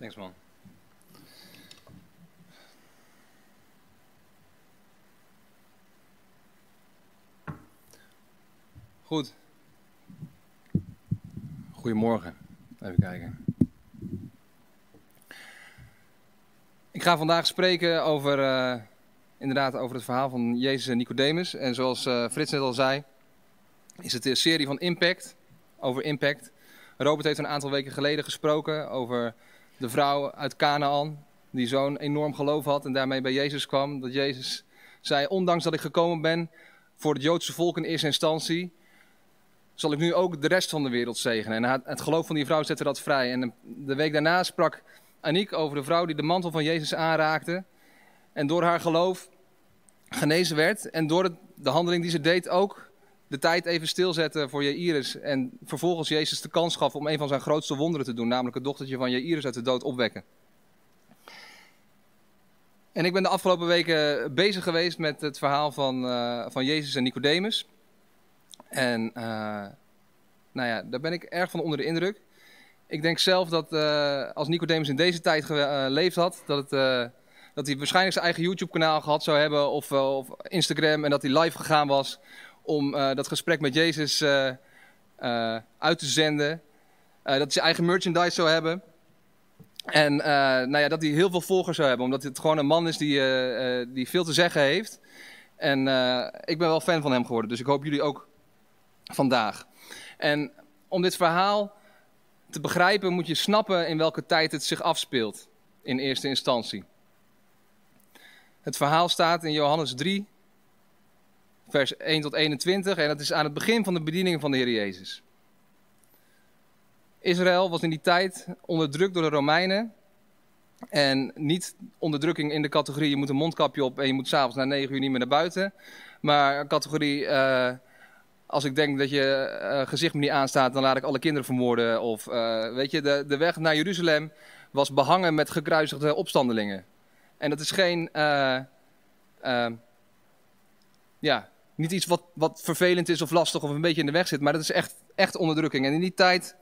Thanks, man. Goed. Goedemorgen. Even kijken. Ik ga vandaag spreken over, inderdaad, over het verhaal van Jezus en Nicodemus. En zoals Frits net al zei, is het een serie van Impact, over Impact. Robert heeft een aantal weken geleden gesproken over de vrouw uit Kanaan, die zo'n enorm geloof had en daarmee bij Jezus kwam. Dat Jezus zei, ondanks dat ik gekomen ben voor het Joodse volk in eerste instantie, zal ik nu ook de rest van de wereld zegenen. En het geloof van die vrouw zette dat vrij. En de week daarna sprak Aniek over de vrouw die de mantel van Jezus aanraakte en door haar geloof genezen werd. En door de handeling die ze deed ook de tijd even stilzetten voor Jairus. En vervolgens Jezus de kans gaf om een van zijn grootste wonderen te doen, namelijk het dochtertje van Jairus uit de dood opwekken. En ik ben de afgelopen weken bezig geweest met het verhaal van Jezus en Nicodemus. En nou ja, daar ben ik erg van onder de indruk. Ik denk zelf dat als Nicodemus in deze tijd geleefd had, dat hij waarschijnlijk zijn eigen YouTube-kanaal gehad zou hebben of Instagram, en dat hij live gegaan was om dat gesprek met Jezus uit te zenden. Dat hij zijn eigen merchandise zou hebben. En nou ja, dat hij heel veel volgers zou hebben, omdat het gewoon een man is die veel te zeggen heeft. En ik ben wel fan van hem geworden, dus ik hoop jullie ook vandaag. En om dit verhaal te begrijpen moet je snappen in welke tijd het zich afspeelt in eerste instantie. Het verhaal staat in Johannes 3, vers 1 tot 21, en dat is aan het begin van de bediening van de Heer Jezus. Israël was in die tijd onderdrukt door de Romeinen. En niet onderdrukking in de categorie, je moet een mondkapje op en je moet 's avonds na 9 uur niet meer naar buiten. Maar categorie, als ik denk dat je gezicht me niet aanstaat, dan laat ik alle kinderen vermoorden. Of weet je, de weg naar Jeruzalem was behangen met gekruisigde opstandelingen. En dat is geen, ja, niet iets wat vervelend is of lastig of een beetje in de weg zit. Maar dat is echt onderdrukking. En in die tijd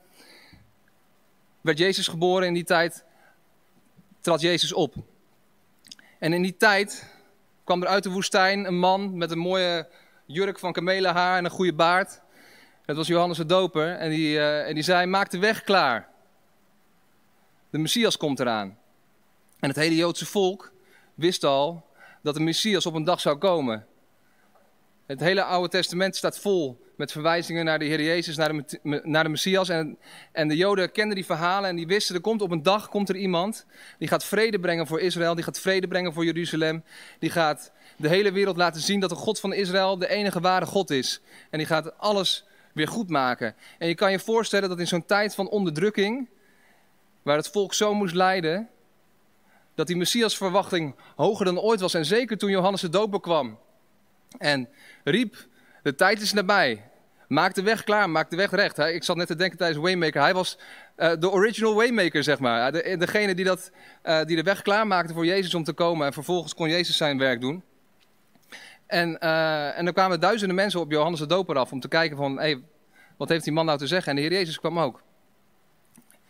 werd Jezus geboren, in die tijd trad Jezus op. En in die tijd kwam er uit de woestijn een man met een mooie jurk van kamelenhaar en een goede baard. Dat was Johannes de Doper. En die zei, maak de weg klaar. De Messias komt eraan. En het hele Joodse volk wist al dat de Messias op een dag zou komen. Het hele Oude Testament staat vol met verwijzingen naar de Heer Jezus, naar de Messias. En de Joden kenden die verhalen en die wisten, er komt op een dag komt er iemand die gaat vrede brengen voor Israël, die gaat vrede brengen voor Jeruzalem. Die gaat de hele wereld laten zien dat de God van Israël de enige ware God is. En die gaat alles weer goed maken. En je kan je voorstellen dat in zo'n tijd van onderdrukking, waar het volk zo moest lijden, dat die Messiasverwachting hoger dan ooit was. En zeker toen Johannes de Doper kwam en riep, de tijd is nabij. Maak de weg klaar, maak de weg recht. Ik zat net te denken tijdens Waymaker. Hij was de original Waymaker, zeg maar. Degene die de weg klaarmaakte voor Jezus om te komen. En vervolgens kon Jezus zijn werk doen. En dan kwamen duizenden mensen op Johannes de Doper af om te kijken van, hey, wat heeft die man nou te zeggen? En de Heer Jezus kwam ook.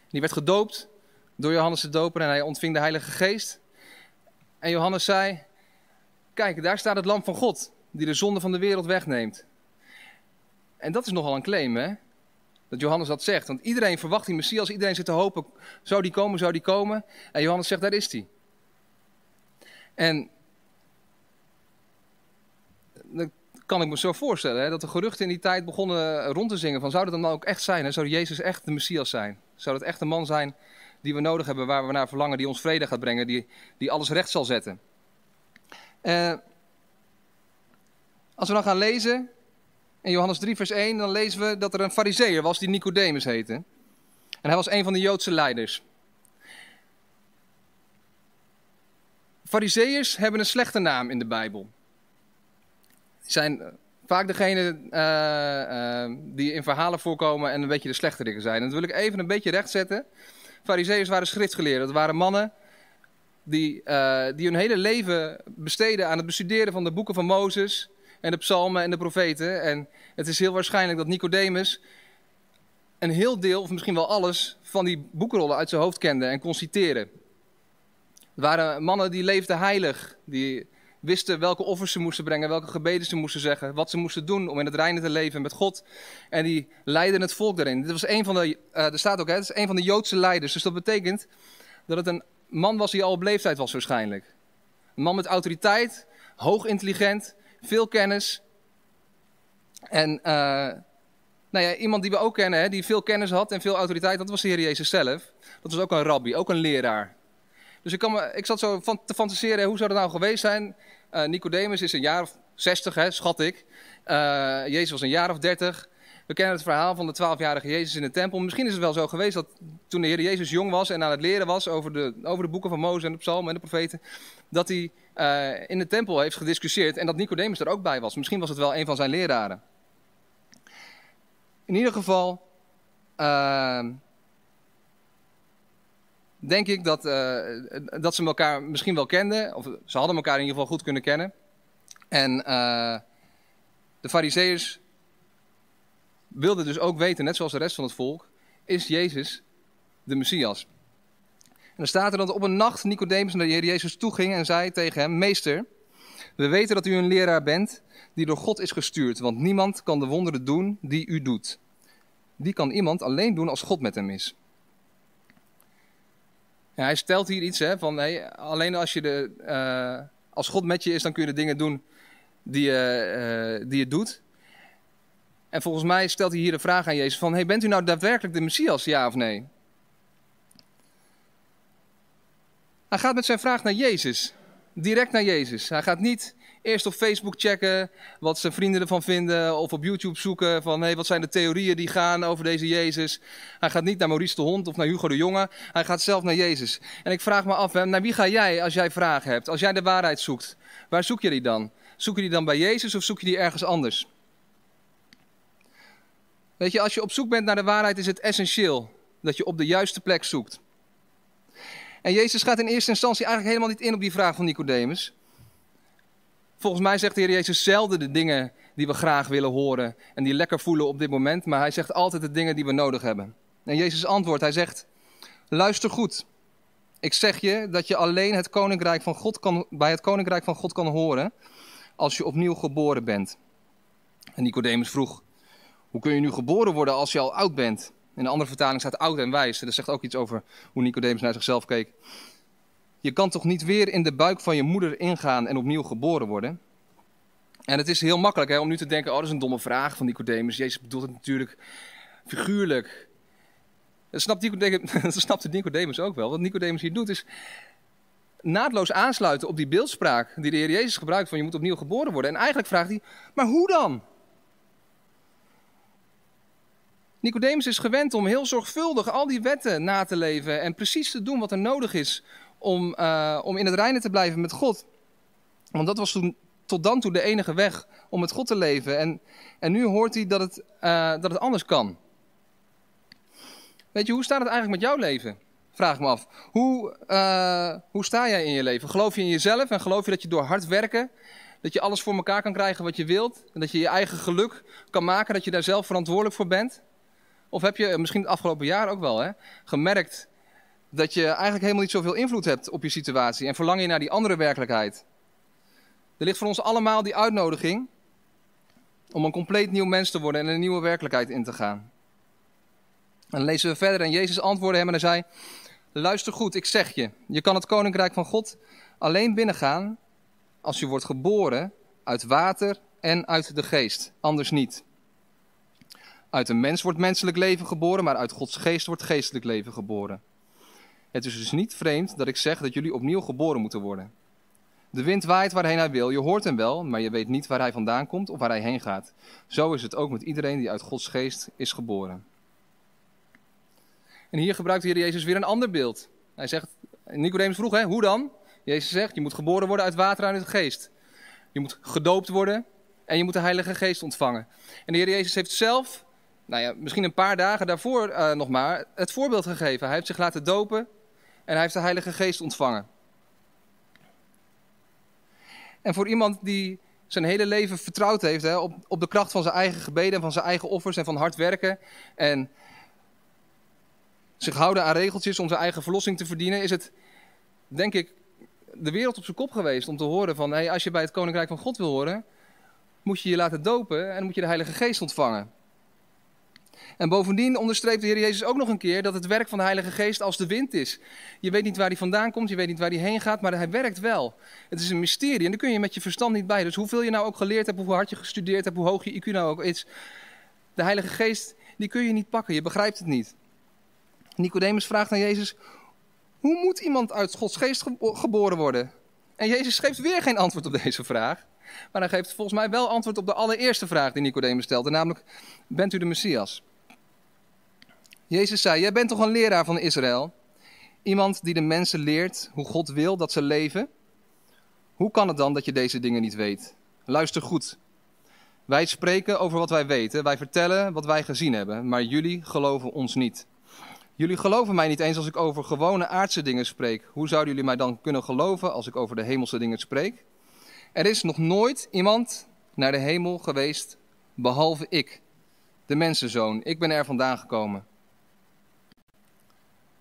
Die werd gedoopt door Johannes de Doper en hij ontving de Heilige Geest. En Johannes zei, kijk, daar staat het Lam van God, die de zonde van de wereld wegneemt. En dat is nogal een claim, hè? Dat Johannes dat zegt. Want iedereen verwacht die Messias, iedereen zit te hopen, zou die komen, zou die komen. En Johannes zegt, daar is die. En dan kan ik me zo voorstellen, hè, dat de geruchten in die tijd begonnen rond te zingen van, zou dat dan ook echt zijn? Hè? Zou Jezus echt de Messias zijn? Zou dat echt de man zijn die we nodig hebben, waar we naar verlangen, die ons vrede gaat brengen, die alles recht zal zetten? Als we dan gaan lezen, in Johannes 3 vers 1, dan lezen we dat er een farizeeër was die Nicodemus heette. En hij was een van de Joodse leiders. Farizeeërs hebben een slechte naam in de Bijbel. Die zijn vaak degene die in verhalen voorkomen en een beetje de slechterikken zijn. En dat wil ik even een beetje rechtzetten. Farizeeërs waren schriftgeleerden, dat waren mannen die hun hele leven besteden aan het bestuderen van de boeken van Mozes en de psalmen en de profeten. En het is heel waarschijnlijk dat Nicodemus een heel deel, of misschien wel alles, van die boekrollen uit zijn hoofd kende en kon citeren. Er waren mannen die leefden heilig, die wisten welke offers ze moesten brengen, welke gebeden ze moesten zeggen, wat ze moesten doen om in het reine te leven met God. En die leidden het volk daarin. Dit was een van de, er staat ook, hè, het is een van de Joodse leiders. Dus dat betekent dat het een man was die al op leeftijd was waarschijnlijk. Een man met autoriteit, hoog intelligent, veel kennis. En nou ja, iemand die we ook kennen, hè, die veel kennis had en veel autoriteit, dat was de Heer Jezus zelf. Dat was ook een rabbi, ook een leraar. Dus ik zat zo te fantaseren, hoe zou dat nou geweest zijn? Nicodemus is een jaar of 60, hè, schat ik. Jezus was een jaar of 30. We kennen het verhaal van de 12-jarige Jezus in de tempel. Misschien is het wel zo geweest dat toen de Heer Jezus jong was en aan het leren was over de boeken van Mozes en de psalmen en de profeten, dat hij in de tempel heeft gediscussieerd en dat Nicodemus er ook bij was. Misschien was het wel een van zijn leraren. In ieder geval denk ik dat ze elkaar misschien wel kenden, of ze hadden elkaar in ieder geval goed kunnen kennen. En de Farizeeërs wilden dus ook weten, net zoals de rest van het volk, is Jezus de Messias? En dan staat er dat op een nacht Nicodemus naar de Heer Jezus toeging en zei tegen hem: Meester, we weten dat u een leraar bent die door God is gestuurd, want niemand kan de wonderen doen die u doet. Die kan iemand alleen doen als God met hem is. Ja, hij stelt hier iets, hè, van hey, alleen als God met je is, dan kun je de dingen doen die je doet. En volgens mij stelt hij hier de vraag aan Jezus van: hey, bent u nou daadwerkelijk de Messias, ja of nee? Hij gaat met zijn vraag naar Jezus, direct naar Jezus. Hij gaat niet eerst op Facebook checken wat zijn vrienden ervan vinden, of op YouTube zoeken van hey, wat zijn de theorieën die gaan over deze Jezus. Hij gaat niet naar Maurice de Hond of naar Hugo de Jonge, hij gaat zelf naar Jezus. En ik vraag me af, hè, naar wie ga jij als jij vragen hebt, als jij de waarheid zoekt? Waar zoek je die dan? Zoek je die dan bij Jezus of zoek je die ergens anders? Weet je, als je op zoek bent naar de waarheid is het essentieel dat je op de juiste plek zoekt. En Jezus gaat in eerste instantie eigenlijk helemaal niet in op die vraag van Nicodemus. Volgens mij zegt de Heer Jezus zelden de dingen die we graag willen horen en die lekker voelen op dit moment, maar hij zegt altijd de dingen die we nodig hebben. En Jezus antwoordt, hij zegt: luister goed, ik zeg je dat je alleen bij het Koninkrijk van God kan horen als je opnieuw geboren bent. En Nicodemus vroeg: hoe kun je nu geboren worden als je al oud bent? In een andere vertaling staat oud en wijs. En dat zegt ook iets over hoe Nicodemus naar zichzelf keek. Je kan toch niet weer in de buik van je moeder ingaan en opnieuw geboren worden? En het is heel makkelijk, hè, om nu te denken: oh, dat is een domme vraag van Nicodemus. Jezus bedoelt het natuurlijk figuurlijk. Dat snapte Nicodemus ook wel. Wat Nicodemus hier doet is naadloos aansluiten op die beeldspraak die de Heer Jezus gebruikt van je moet opnieuw geboren worden. En eigenlijk vraagt hij: maar hoe dan? Nicodemus is gewend om heel zorgvuldig al die wetten na te leven en precies te doen wat er nodig is om in het reine te blijven met God. Want dat was tot dan toe de enige weg om met God te leven. En nu hoort hij dat het anders kan. Weet je, hoe staat het eigenlijk met jouw leven? Vraag ik me af. Hoe sta jij in je leven? Geloof je in jezelf en geloof je dat je door hard werken, dat je alles voor elkaar kan krijgen wat je wilt? En dat je je eigen geluk kan maken, dat je daar zelf verantwoordelijk voor bent? Of heb je misschien het afgelopen jaar ook wel, hè, gemerkt dat je eigenlijk helemaal niet zoveel invloed hebt op je situatie en verlang je naar die andere werkelijkheid? Er ligt voor ons allemaal die uitnodiging om een compleet nieuw mens te worden en een nieuwe werkelijkheid in te gaan. En dan lezen we verder en Jezus antwoordde hem en hij zei: luister goed, ik zeg je, je kan het Koninkrijk van God alleen binnengaan als je wordt geboren uit water en uit de geest, anders niet. Uit een mens wordt menselijk leven geboren, maar uit Gods geest wordt geestelijk leven geboren. Het is dus niet vreemd dat ik zeg dat jullie opnieuw geboren moeten worden. De wind waait waarheen hij wil, je hoort hem wel, maar je weet niet waar hij vandaan komt of waar hij heen gaat. Zo is het ook met iedereen die uit Gods geest is geboren. En hier gebruikt de Heer Jezus weer een ander beeld. Hij zegt, Nicodemus vroeg, hè, hoe dan? Jezus zegt, je moet geboren worden uit water en uit de geest. Je moet gedoopt worden en je moet de Heilige Geest ontvangen. En de Heer Jezus heeft zelf, nou ja, misschien een paar dagen daarvoor nog maar, het voorbeeld gegeven. Hij heeft zich laten dopen en hij heeft de Heilige Geest ontvangen. En voor iemand die zijn hele leven vertrouwd heeft, hè, op de kracht van zijn eigen gebeden en van zijn eigen offers en van hard werken en zich houden aan regeltjes om zijn eigen verlossing te verdienen, is het, denk ik, de wereld op zijn kop geweest om te horen van, hey, als je bij het Koninkrijk van God wil horen, moet je je laten dopen en dan moet je de Heilige Geest ontvangen. En bovendien onderstreept de Heer Jezus ook nog een keer dat het werk van de Heilige Geest als de wind is. Je weet niet waar hij vandaan komt, je weet niet waar hij heen gaat, maar hij werkt wel. Het is een mysterie en daar kun je met je verstand niet bij. Dus hoeveel je nou ook geleerd hebt, hoe hard je gestudeerd hebt, hoe hoog je IQ nou ook is, de Heilige Geest, die kun je niet pakken, je begrijpt het niet. Nicodemus vraagt aan Jezus, hoe moet iemand uit Gods Geest geboren worden? En Jezus geeft weer geen antwoord op deze vraag. Maar hij geeft volgens mij wel antwoord op de allereerste vraag die Nicodemus stelde, namelijk, bent u de Messias? Jezus zei, jij bent toch een leraar van Israël? Iemand die de mensen leert hoe God wil dat ze leven? Hoe kan het dan dat je deze dingen niet weet? Luister goed. Wij spreken over wat wij weten, wij vertellen wat wij gezien hebben, maar jullie geloven ons niet. Jullie geloven mij niet eens als ik over gewone aardse dingen spreek. Hoe zouden jullie mij dan kunnen geloven als ik over de hemelse dingen spreek? Er is nog nooit iemand naar de hemel geweest, behalve ik, de mensenzoon. Ik ben er vandaan gekomen.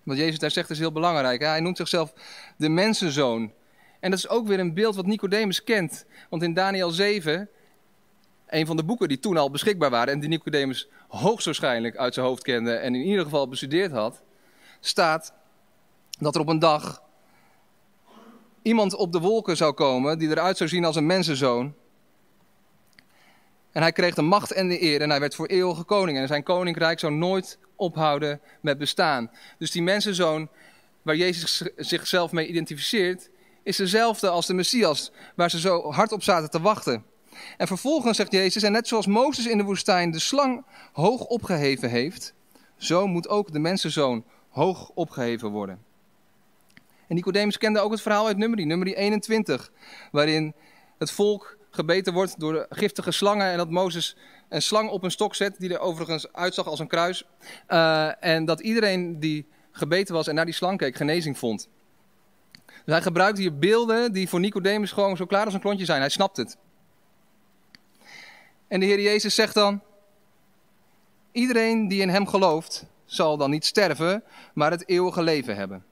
Wat Jezus daar zegt is heel belangrijk. Hij noemt zichzelf de mensenzoon. En dat is ook weer een beeld wat Nicodemus kent. Want in Daniël 7, een van de boeken die toen al beschikbaar waren en die Nicodemus hoogstwaarschijnlijk uit zijn hoofd kende en in ieder geval bestudeerd had, staat dat er op een dag iemand op de wolken zou komen die eruit zou zien als een mensenzoon. En hij kreeg de macht en de eer en hij werd voor eeuwige koning. En zijn koninkrijk zou nooit ophouden met bestaan. Dus die mensenzoon waar Jezus zichzelf mee identificeert, is dezelfde als de Messias waar ze zo hard op zaten te wachten. En vervolgens zegt Jezus, en net zoals Mozes in de woestijn de slang hoog opgeheven heeft, zo moet ook de mensenzoon hoog opgeheven worden. En Nicodemus kende ook het verhaal uit nummer 21, waarin het volk gebeten wordt door giftige slangen en dat Mozes een slang op een stok zet, die er overigens uitzag als een kruis. En dat iedereen die gebeten was en naar die slang keek, genezing vond. Dus hij gebruikt hier beelden die voor Nicodemus gewoon zo klaar als een klontje zijn. Hij snapt het. En de Heer Jezus zegt dan, iedereen die in hem gelooft, zal dan niet sterven, maar het eeuwige leven hebben.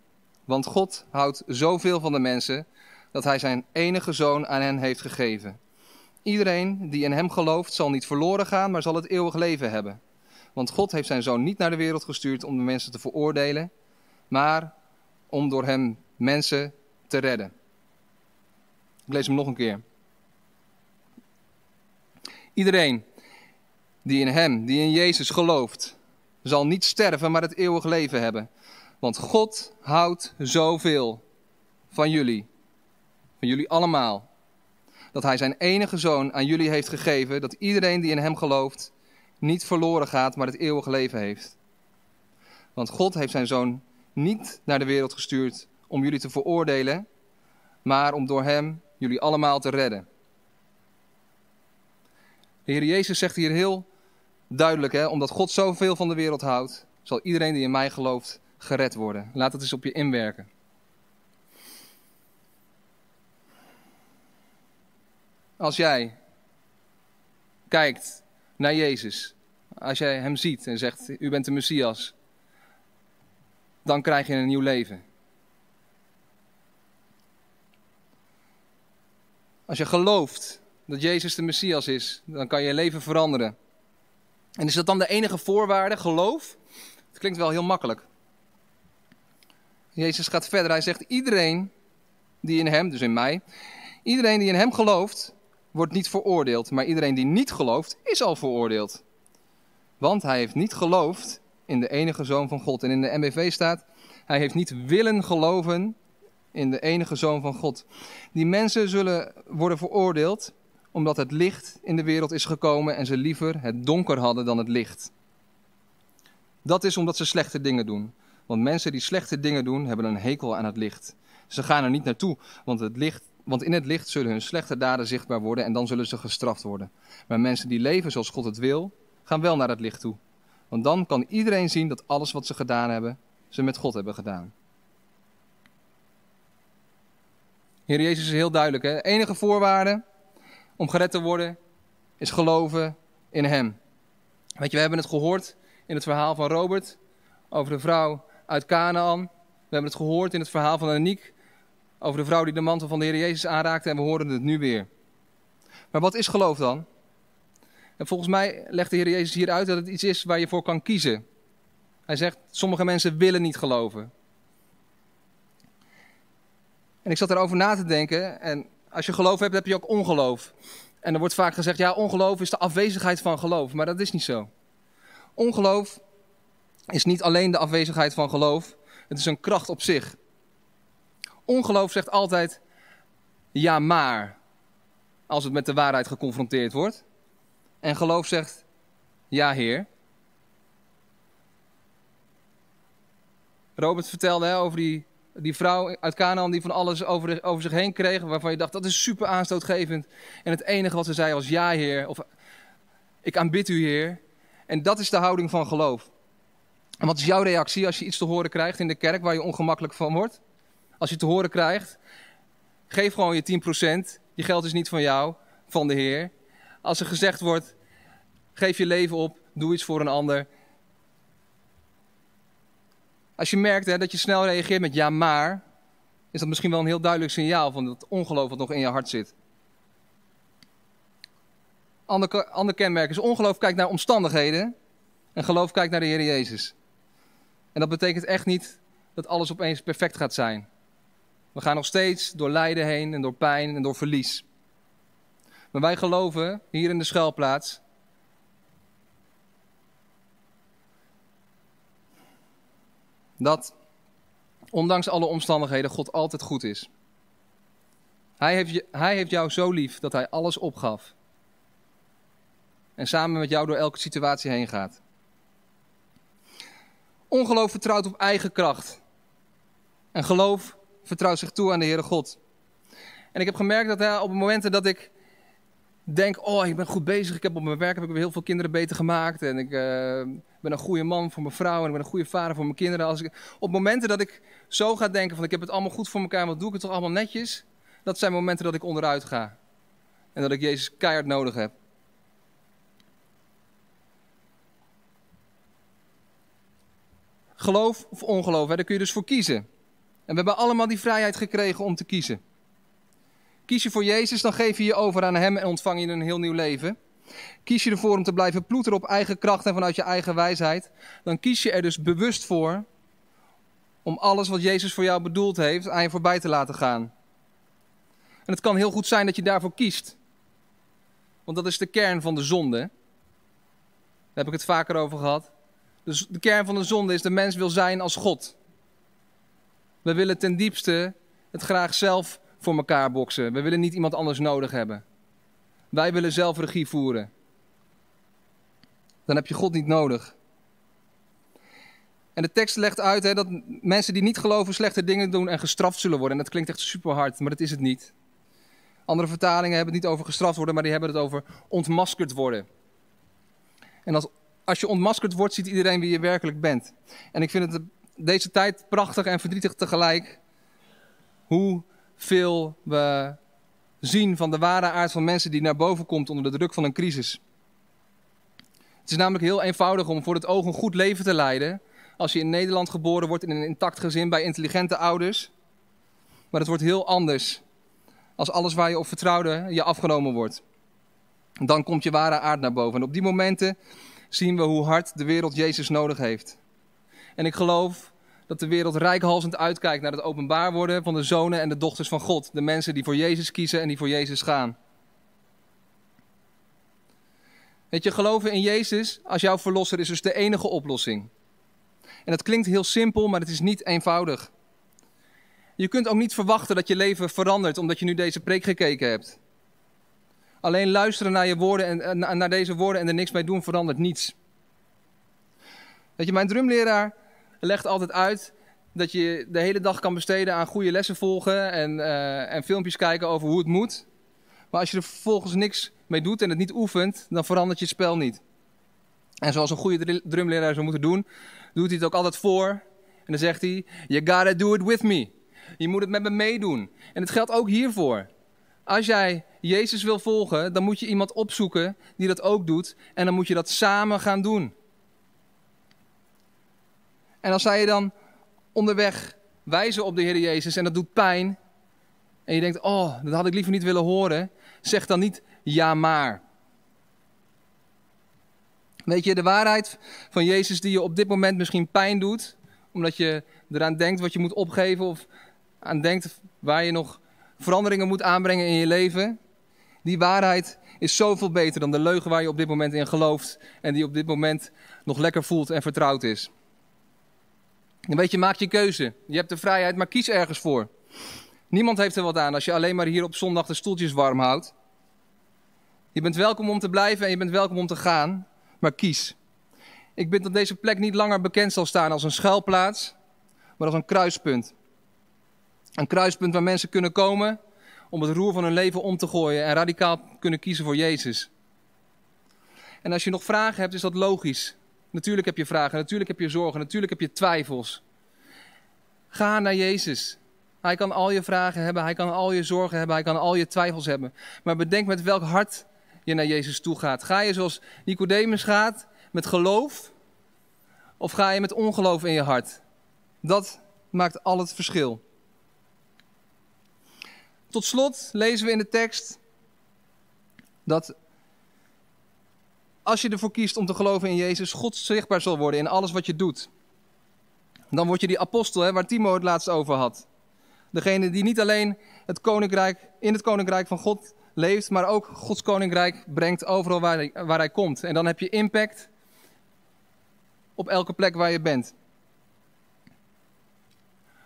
Want God houdt zoveel van de mensen, dat hij zijn enige zoon aan hen heeft gegeven. Iedereen die in hem gelooft, zal niet verloren gaan, maar zal het eeuwig leven hebben. Want God heeft zijn zoon niet naar de wereld gestuurd om de mensen te veroordelen, maar om door hem mensen te redden. Ik lees hem nog een keer. Iedereen die in hem, die in Jezus gelooft, zal niet sterven, maar het eeuwig leven hebben. Want God houdt zoveel van jullie allemaal, dat hij zijn enige zoon aan jullie heeft gegeven, dat iedereen die in hem gelooft niet verloren gaat, maar het eeuwige leven heeft. Want God heeft zijn zoon niet naar de wereld gestuurd om jullie te veroordelen, maar om door hem jullie allemaal te redden. De Heer Jezus zegt hier heel duidelijk, omdat God zoveel van de wereld houdt, zal iedereen die in mij gelooft gered worden. Laat het eens op je inwerken. Als jij kijkt naar Jezus, als jij hem ziet en zegt, u bent de Messias, dan krijg je een nieuw leven. Als je gelooft dat Jezus de Messias is, dan kan je leven veranderen. En is dat dan de enige voorwaarde, geloof? Het klinkt wel heel makkelijk. Jezus gaat verder, hij zegt, iedereen die in hem, dus in mij, iedereen die in hem gelooft, wordt niet veroordeeld, maar iedereen die niet gelooft, is al veroordeeld. Want hij heeft niet geloofd in de enige Zoon van God. En in de NBV staat, hij heeft niet willen geloven in de enige Zoon van God. Die mensen zullen worden veroordeeld, omdat het licht in de wereld is gekomen en ze liever het donker hadden dan het licht. Dat is omdat ze slechte dingen doen. Want mensen die slechte dingen doen, hebben een hekel aan het licht. Ze gaan er niet naartoe, want in het licht zullen hun slechte daden zichtbaar worden en dan zullen ze gestraft worden. Maar mensen die leven zoals God het wil, gaan wel naar het licht toe. Want dan kan iedereen zien dat alles wat ze gedaan hebben, ze met God hebben gedaan. Heer Jezus is heel duidelijk. De enige voorwaarde om gered te worden is geloven in hem. Weet je, we hebben het gehoord in het verhaal van Robert over de vrouw uit Kanaän. We hebben het gehoord in het verhaal van Aniek over de vrouw die de mantel van de Heer Jezus aanraakte en we horen het nu weer. Maar wat is geloof dan? En volgens mij legt de Heer Jezus hier uit dat het iets is waar je voor kan kiezen. Hij zegt, sommige mensen willen niet geloven. En ik zat erover na te denken en als je geloof hebt, heb je ook ongeloof. En er wordt vaak gezegd, ja, ongeloof is de afwezigheid van geloof, maar dat is niet zo. Ongeloof is niet alleen de afwezigheid van geloof, het is een kracht op zich. Ongeloof zegt altijd, ja maar, als het met de waarheid geconfronteerd wordt. En geloof zegt, ja Heer. Robert vertelde over die vrouw uit Kanaän die van alles over zich heen kreeg, waarvan je dacht, dat is super aanstootgevend. En het enige wat ze zei was, ja Heer, of ik aanbid u Heer. En dat is de houding van geloof. En wat is jouw reactie als je iets te horen krijgt in de kerk waar je ongemakkelijk van wordt? Als je te horen krijgt, geef gewoon je 10%, je geld is niet van jou, van de Heer. Als er gezegd wordt, geef je leven op, doe iets voor een ander. Als je merkt dat je snel reageert met ja maar, is dat misschien wel een heel duidelijk signaal van dat ongeloof wat nog in je hart zit. Ander kenmerk is ongeloof kijkt naar omstandigheden en geloof kijkt naar de Heer Jezus. En dat betekent echt niet dat alles opeens perfect gaat zijn. We gaan nog steeds door lijden heen en door pijn en door verlies. Maar wij geloven hier in de schuilplaats dat ondanks alle omstandigheden God altijd goed is. Hij heeft jou zo lief dat hij alles opgaf. En samen met jou door elke situatie heen gaat. Ongeloof vertrouwt op eigen kracht. En geloof vertrouwt zich toe aan de Heere God. En ik heb gemerkt dat op momenten dat ik denk, oh ik ben goed bezig, ik heb op mijn werk heb ik heel veel kinderen beter gemaakt. En ik ben een goede man voor mijn vrouw en ik ben een goede vader voor mijn kinderen. Op momenten dat ik zo ga denken van ik heb het allemaal goed voor elkaar, wat doe ik het toch allemaal netjes. Dat zijn momenten dat ik onderuit ga. En dat ik Jezus keihard nodig heb. Geloof of ongeloof, daar kun je dus voor kiezen. En we hebben allemaal die vrijheid gekregen om te kiezen. Kies je voor Jezus, dan geef je je over aan hem en ontvang je een heel nieuw leven. Kies je ervoor om te blijven ploeteren op eigen kracht en vanuit je eigen wijsheid. Dan kies je er dus bewust voor om alles wat Jezus voor jou bedoeld heeft aan je voorbij te laten gaan. En het kan heel goed zijn dat je daarvoor kiest. Want dat is de kern van de zonde. Daar heb ik het vaker over gehad. Dus de kern van de zonde is, de mens wil zijn als God. We willen ten diepste het graag zelf voor elkaar boksen. We willen niet iemand anders nodig hebben. Wij willen zelf regie voeren. Dan heb je God niet nodig. En de tekst legt uit dat mensen die niet geloven slechte dingen doen en gestraft zullen worden. En dat klinkt echt super hard, maar dat is het niet. Andere vertalingen hebben het niet over gestraft worden, maar die hebben het over ontmaskerd worden. En als je ontmaskerd wordt, ziet iedereen wie je werkelijk bent. En ik vind het deze tijd prachtig en verdrietig tegelijk hoeveel we zien van de ware aard van mensen die naar boven komt onder de druk van een crisis. Het is namelijk heel eenvoudig om voor het oog een goed leven te leiden als je in Nederland geboren wordt in een intact gezin bij intelligente ouders. Maar het wordt heel anders als alles waar je op vertrouwde je afgenomen wordt. Dan komt je ware aard naar boven. En op die momenten zien we hoe hard de wereld Jezus nodig heeft. En ik geloof dat de wereld reikhalzend uitkijkt naar het openbaar worden van de zonen en de dochters van God. De mensen die voor Jezus kiezen en die voor Jezus gaan. Weet je, geloven in Jezus als jouw verlosser is dus de enige oplossing. En dat klinkt heel simpel, maar het is niet eenvoudig. Je kunt ook niet verwachten dat je leven verandert omdat je nu deze preek gekeken hebt. Alleen luisteren naar je woorden en naar deze woorden en er niks mee doen verandert niets. Weet je, mijn drumleraar legt altijd uit dat je de hele dag kan besteden aan goede lessen volgen en filmpjes kijken over hoe het moet. Maar als je er vervolgens niks mee doet en het niet oefent, dan verandert je het spel niet. En zoals een goede drumleraar zou moeten doen, doet hij het ook altijd voor. En dan zegt hij, you gotta do it with me. Je moet het met me meedoen. En het geldt ook hiervoor. Als jij Jezus wil volgen, dan moet je iemand opzoeken die dat ook doet. En dan moet je dat samen gaan doen. En als zij je dan onderweg wijzen op de Heer Jezus en dat doet pijn. En je denkt, oh, dat had ik liever niet willen horen. Zeg dan niet, ja maar. Weet je, de waarheid van Jezus die je op dit moment misschien pijn doet, omdat je eraan denkt wat je moet opgeven of aan denkt waar je nog veranderingen moet aanbrengen in je leven. Die waarheid is zoveel beter dan de leugen waar je op dit moment in gelooft en die op dit moment nog lekker voelt en vertrouwd is. En weet je, maak je keuze. Je hebt de vrijheid, maar kies ergens voor. Niemand heeft er wat aan als je alleen maar hier op zondag de stoeltjes warm houdt. Je bent welkom om te blijven en je bent welkom om te gaan, maar kies. Ik bid dat deze plek niet langer bekend zal staan als een schuilplaats, maar als een kruispunt. Een kruispunt waar mensen kunnen komen om het roer van hun leven om te gooien en radicaal kunnen kiezen voor Jezus. En als je nog vragen hebt, is dat logisch. Natuurlijk heb je vragen, natuurlijk heb je zorgen, natuurlijk heb je twijfels. Ga naar Jezus. Hij kan al je vragen hebben, hij kan al je zorgen hebben, hij kan al je twijfels hebben. Maar bedenk met welk hart je naar Jezus toe gaat. Ga je zoals Nicodemus gaat, met geloof, of ga je met ongeloof in je hart? Dat maakt al het verschil. Tot slot lezen we in de tekst dat als je ervoor kiest om te geloven in Jezus, God zichtbaar zal worden in alles wat je doet. Dan word je die apostel, waar Timo het laatst over had. Degene die niet alleen in het koninkrijk van God leeft, maar ook Gods koninkrijk brengt overal waar hij komt. En dan heb je impact op elke plek waar je bent.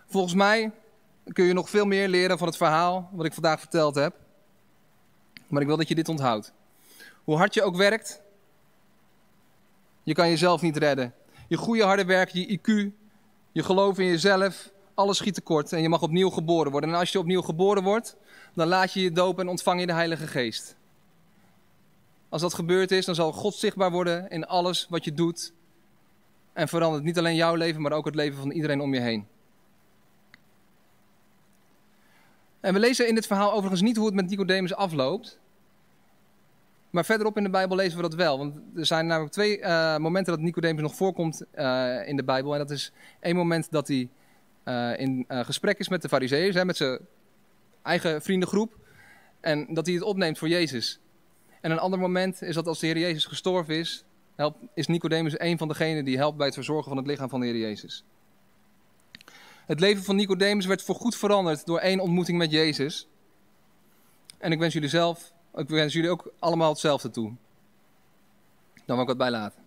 Volgens mij kun je nog veel meer leren van het verhaal wat ik vandaag verteld heb. Maar ik wil dat je dit onthoudt. Hoe hard je ook werkt, je kan jezelf niet redden. Je goede harde werk, je IQ, je geloof in jezelf, alles schiet tekort en je mag opnieuw geboren worden. En als je opnieuw geboren wordt, dan laat je je dopen en ontvang je de Heilige Geest. Als dat gebeurd is, dan zal God zichtbaar worden in alles wat je doet. En verandert niet alleen jouw leven, maar ook het leven van iedereen om je heen. En we lezen in dit verhaal overigens niet hoe het met Nicodemus afloopt. Maar verderop in de Bijbel lezen we dat wel. Want er zijn namelijk twee momenten dat Nicodemus nog voorkomt in de Bijbel. En dat is één moment dat hij in gesprek is met de Farizeeën, met zijn eigen vriendengroep. En dat hij het opneemt voor Jezus. En een ander moment is dat als de Heer Jezus gestorven is, is Nicodemus één van degenen die helpt bij het verzorgen van het lichaam van de Heer Jezus. Het leven van Nicodemus werd voorgoed veranderd door één ontmoeting met Jezus. En ik wens jullie ook allemaal hetzelfde toe. Dan wil ik wat bijlaten.